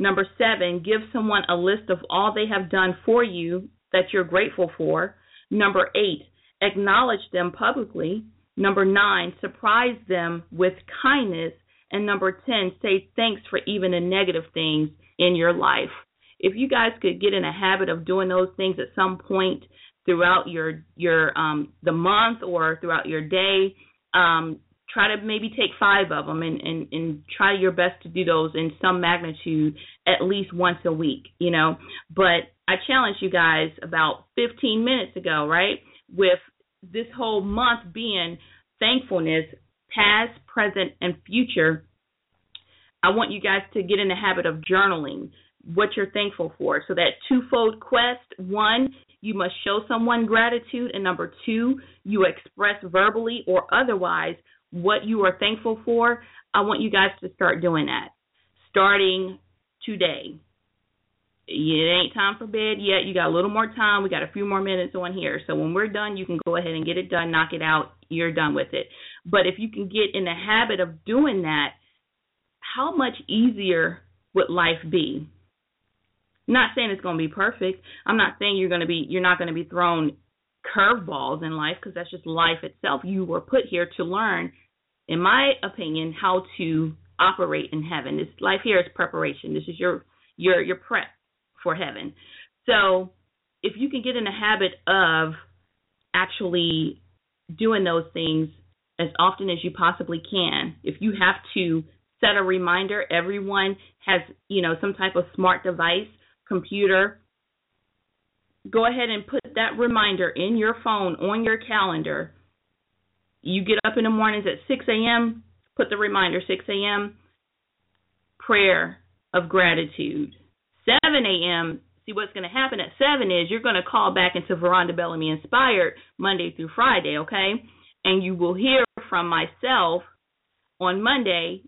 Number seven, give someone a list of all they have done for you that you're grateful for. Number eight, acknowledge them publicly. Number nine, surprise them with kindness. And number ten, say thanks for even the negative things in your life. If you guys could get in a habit of doing those things at some point throughout your your um, the month or throughout your day, um, try to maybe take five of them and, and, and try your best to do those in some magnitude at least once a week, you know. But I challenged you guys about fifteen minutes ago, right, with this whole month being thankfulness, past, present, and future. I want you guys to get in the habit of journaling what you're thankful for. So that twofold quest, one, you must show someone gratitude, and number two, you express verbally or otherwise what you are thankful for. I want you guys to start doing that starting today. It ain't time for bed yet. You got a little more time. We got a few more minutes on here. So when we're done, you can go ahead and get it done, knock it out. You're done with it. But if you can get in the habit of doing that, how much easier would life be? I'm not saying it's going to be perfect. I'm not saying you're going to be you're not going to be thrown curveballs in life because that's just life itself. You were put here to learn, in my opinion, how to operate in heaven. This life here is preparation. This is your your your prep for heaven. So if you can get in the habit of actually doing those things as often as you possibly can, if you have to set a reminder, everyone has, you know, some type of smart device, computer, go ahead and put that reminder in your phone, on your calendar. You get up in the mornings at six a.m., put the reminder, six a.m., prayer of gratitude. seven a.m., see what's going to happen at seven is you're going to call back into Veronda Bellamy Inspired Monday through Friday, okay? And you will hear from myself on Monday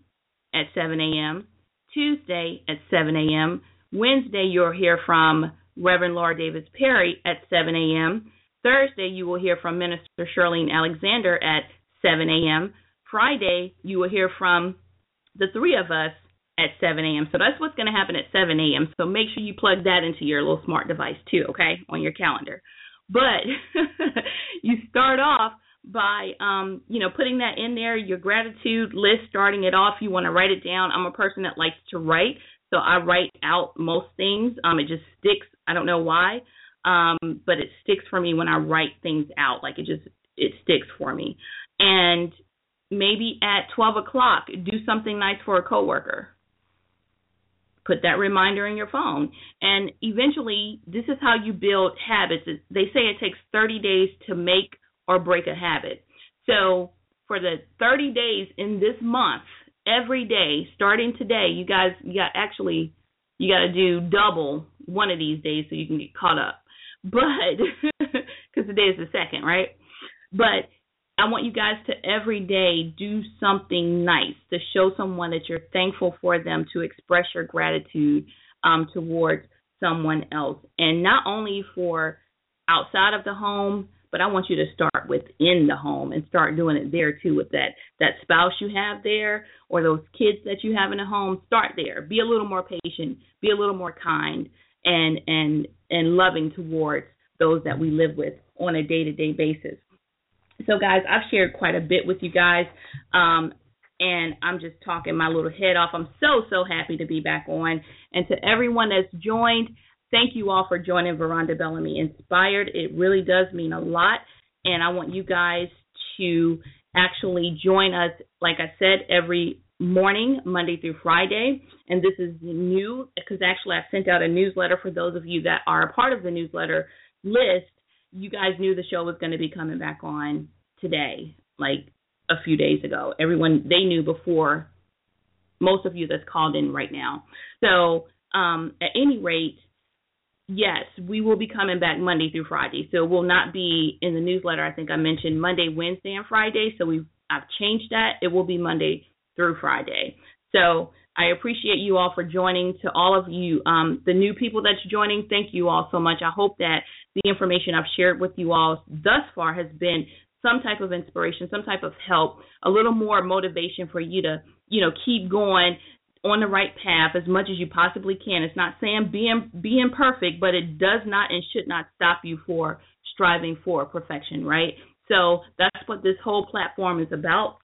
at seven a.m., Tuesday at seven a.m., Wednesday you'll hear from Reverend Laura Davis Perry at seven a.m., Thursday you will hear from Minister Shirlene Alexander at seven a.m., Friday you will hear from the three of us at seven a.m. So that's what's going to happen at seven a.m. So make sure you plug that into your little smart device too, okay, on your calendar. But you start off by, um, you know, putting that in there, your gratitude list, starting it off. You want to write it down. I'm a person that likes to write, so I write out most things. Um, it just sticks. I don't know why, um, but it sticks for me when I write things out. Like it just, it sticks for me. And maybe at twelve o'clock, do something nice for a coworker. Put that reminder in your phone. And eventually, this is how you build habits. They say it takes thirty days to make or break a habit. So for the thirty days in this month, every day, starting today, you guys, you got actually, you got to do double one of these days so you can get caught up. But, because today is the second, right? But I want you guys to every day do something nice to show someone that you're thankful for them, to express your gratitude. um, towards someone else. And not only for outside of the home, but I want you to start within the home and start doing it there, too, with that, that spouse you have there or those kids that you have in the home. Start there. Be a little more patient. Be a little more kind and and and loving towards those that we live with on a day-to-day basis. So, guys, I've shared quite a bit with you guys, um, and I'm just talking my little head off. I'm so, so happy to be back on. And to everyone that's joined, thank you all for joining Veronda Bellamy Inspired. It really does mean a lot, and I want you guys to actually join us, like I said, every morning, Monday through Friday. And this is new because actually I sent out a newsletter for those of you that are a part of the newsletter list. You guys knew the show was going to be coming back on today, like a few days ago. Everyone, they knew before most of you that's called in right now. So um, at any rate, yes, we will be coming back Monday through Friday. So it will not be in the newsletter. I think I mentioned Monday, Wednesday, and Friday. So we've I've changed that. It will be Monday through Friday. So I appreciate you all for joining. To all of you, um, the new people that's joining, thank you all so much. I hope that the information I've shared with you all thus far has been some type of inspiration, some type of help, a little more motivation for you to, you know, keep going on the right path as much as you possibly can. It's not saying being being perfect, but it does not and should not stop you for striving for perfection, right? So that's what this whole platform is about.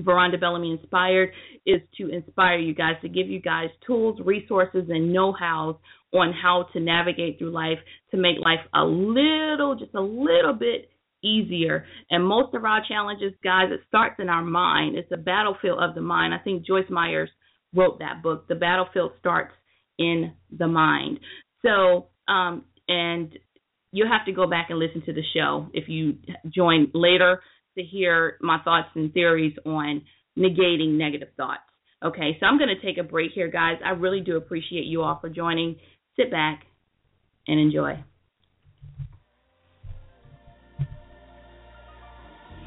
Veronda Bellamy Inspired is to inspire you guys, to give you guys tools, resources, and know-hows on how to navigate through life, to make life a little, just a little bit easier. And most of our challenges, guys, it starts in our mind. It's a battlefield of the mind. I think Joyce Myers wrote that book, The Battlefield Starts in the Mind. So, um, and you'll have to go back and listen to the show if you join later, to hear my thoughts and theories on negating negative thoughts. Okay, so I'm going to take a break here, guys. I really do appreciate you all for joining. Sit back and enjoy.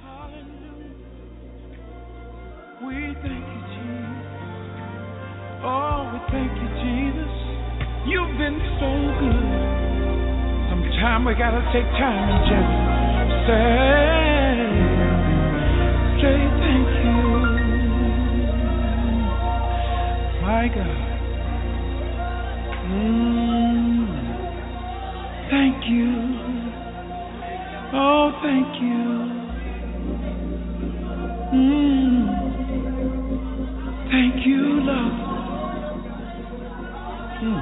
Hallelujah. We thank you, Jesus. Oh, we thank you, Jesus. You've been so good. Sometimes we got to take time and just say, thank you, my God. Mm. Thank you. Oh, thank you. Mm. Thank you, love. Mm.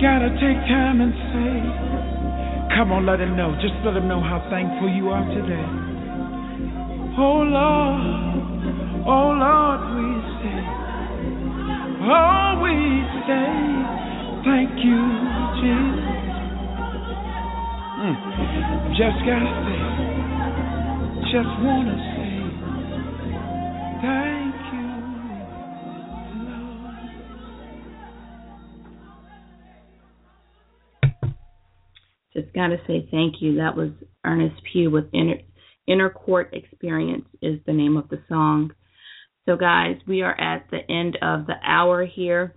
Gotta take time and say, come on, let him know. Just let him know how thankful you are today. Oh, Lord, oh, Lord, we say, oh, we say, thank you, Jesus. Mm. Just gotta say, just wanna say, thank you, Lord. Just gotta say thank you. That was Ernest Pugh with Inner Inner Court Experience is the name of the song. So, guys, we are at the end of the hour here.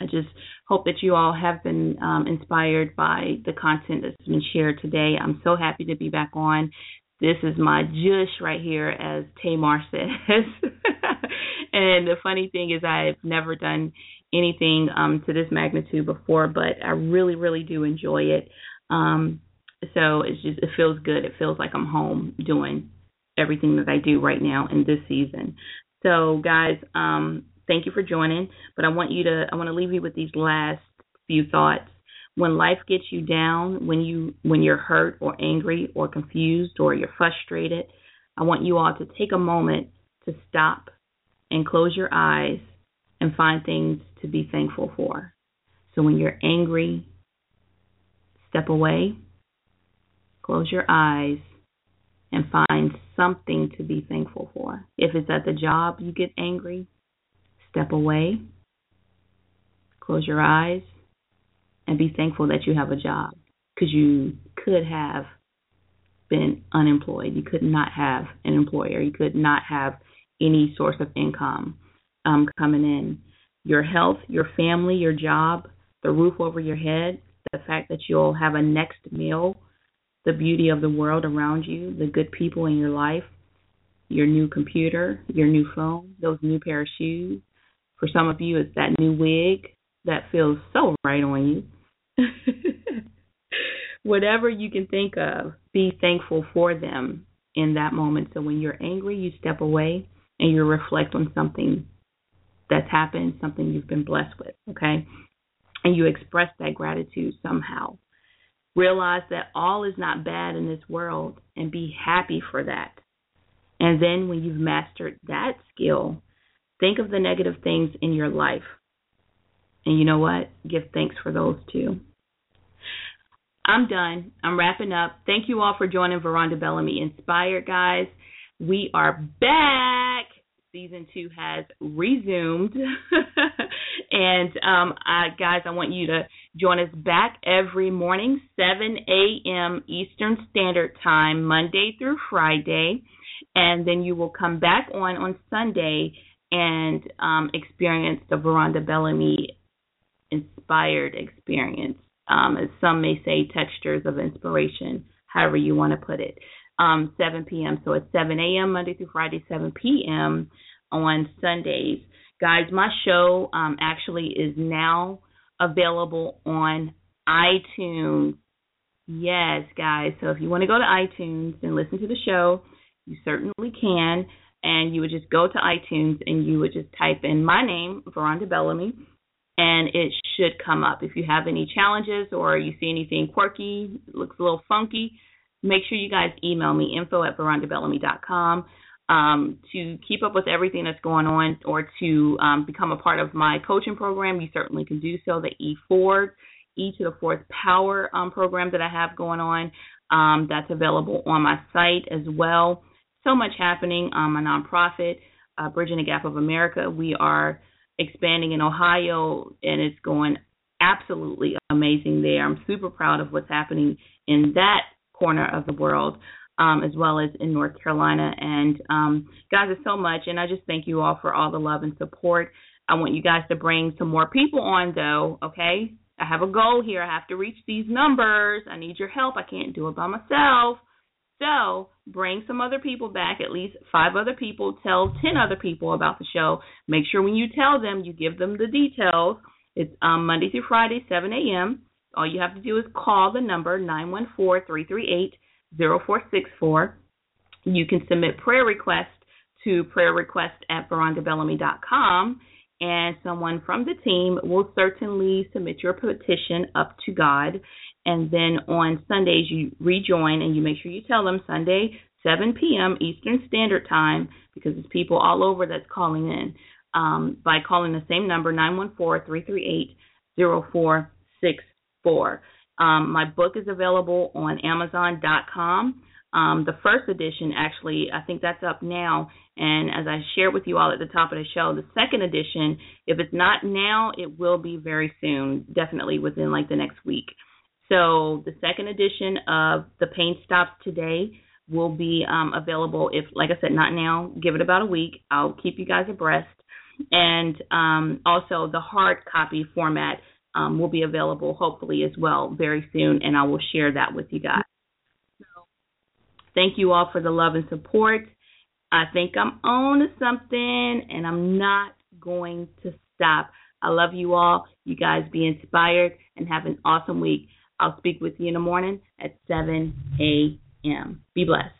I just hope that you all have been um, inspired by the content that's been shared today. I'm so happy to be back on. This is my jush right here, as Tamar says. And the funny thing is I've never done anything um, to this magnitude before, but I really, really do enjoy it. Um So it's just, it feels good. It feels like I'm home doing everything that I do right now in this season. So, guys, um, thank you for joining. But I want you to, I want to leave you with these last few thoughts. When life gets you down, when you, when you're hurt or angry or confused or you're frustrated, I want you all to take a moment to stop and close your eyes and find things to be thankful for. So when you're angry, step away. Close your eyes and find something to be thankful for. If it's at the job you get angry, step away, close your eyes, and be thankful that you have a job, because you could have been unemployed. You could not have an employer. You could not have any source of income um, coming in. your health, your family, your job, the roof over your head, the fact that you'll have a next meal, the beauty of the world around you, the good people in your life, your new computer, your new phone, those new pair of shoes. For some of you, it's that new wig that feels so right on you. Whatever you can think of, be thankful for them in that moment. So when you're angry, you step away and you reflect on something that's happened, something you've been blessed with, okay? And you express that gratitude somehow. Realize that all is not bad in this world and be happy for that. And then when you've mastered that skill, think of the negative things in your life. And you know what? Give thanks for those too. I'm done. I'm wrapping up. Thank you all for joining Veronda Bellamy Inspired, guys. We are back. Season two has resumed. and, um, I, guys, I want you to join us back every morning, seven a.m. Eastern Standard Time, Monday through Friday. And then you will come back on on Sunday and um, experience the Veronda Bellamy Inspired experience. Um, as some may say, textures of inspiration, however you want to put it, um, seven p.m. So it's seven a.m. Monday through Friday, seven p.m. on Sundays. Guys, my show um, actually is now available on iTunes. Yes, guys. So if you want to go to iTunes and listen to the show, you certainly can. And you would just go to iTunes and you would just type in my name, Veronda Bellamy, and it should come up. If you have any challenges or you see anything quirky, looks a little funky, make sure you guys email me, info at Veronda Bellamy dot com, um, to keep up with everything that's going on or to um, become a part of my coaching program. You certainly can do so, the E four, E to the Fourth Power um, program that I have going on. Um, that's available on my site as well. So much happening. I'm a nonprofit, uh, Bridging the Gap of America. We are expanding in Ohio, and it's going absolutely amazing there. I'm super proud of what's happening in that corner of the world, um, as well as in North Carolina. And, um, guys, it's so much, and I just thank you all for all the love and support. I want you guys to bring some more people on, though, okay? I have a goal here. I have to reach these numbers. I need your help. I can't do it by myself. So bring some other people back, at least five other people. Tell ten other people about the show. Make sure when you tell them, you give them the details. It's um, Monday through Friday, seven a.m. All you have to do is call the number, nine one four, three three eight, zero four six four. You can submit prayer requests to prayer request at Veronda Bellamy dot com, and someone from the team will certainly submit your petition up to God. And then on Sundays, you rejoin, and you make sure you tell them Sunday, seven p.m. Eastern Standard Time, because there's people all over that's calling in, um, by calling the same number, nine one four, three three eight, zero four six four. Um, my book is available on Amazon dot com. Um, the first edition, actually, I think that's up now. And as I shared with you all at the top of the show, the second edition, if it's not now, it will be very soon, definitely within like the next week. So the second edition of The Pain Stops Today will be um, available if, like I said, not now. Give it about a week. I'll keep you guys abreast. And um, also the hard copy format um, will be available hopefully as well very soon, and I will share that with you guys. So thank you all for the love and support. I think I'm on to something, and I'm not going to stop. I love you all. You guys be inspired and have an awesome week. I'll speak with you in the morning at seven a.m. Be blessed.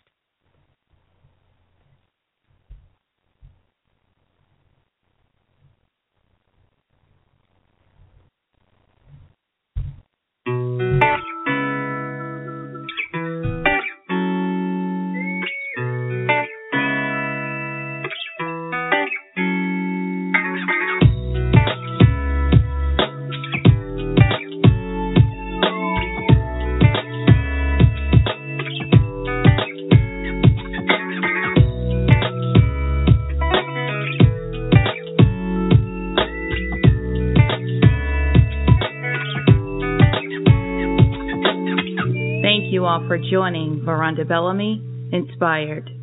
For joining Veronda Bellamy Inspired.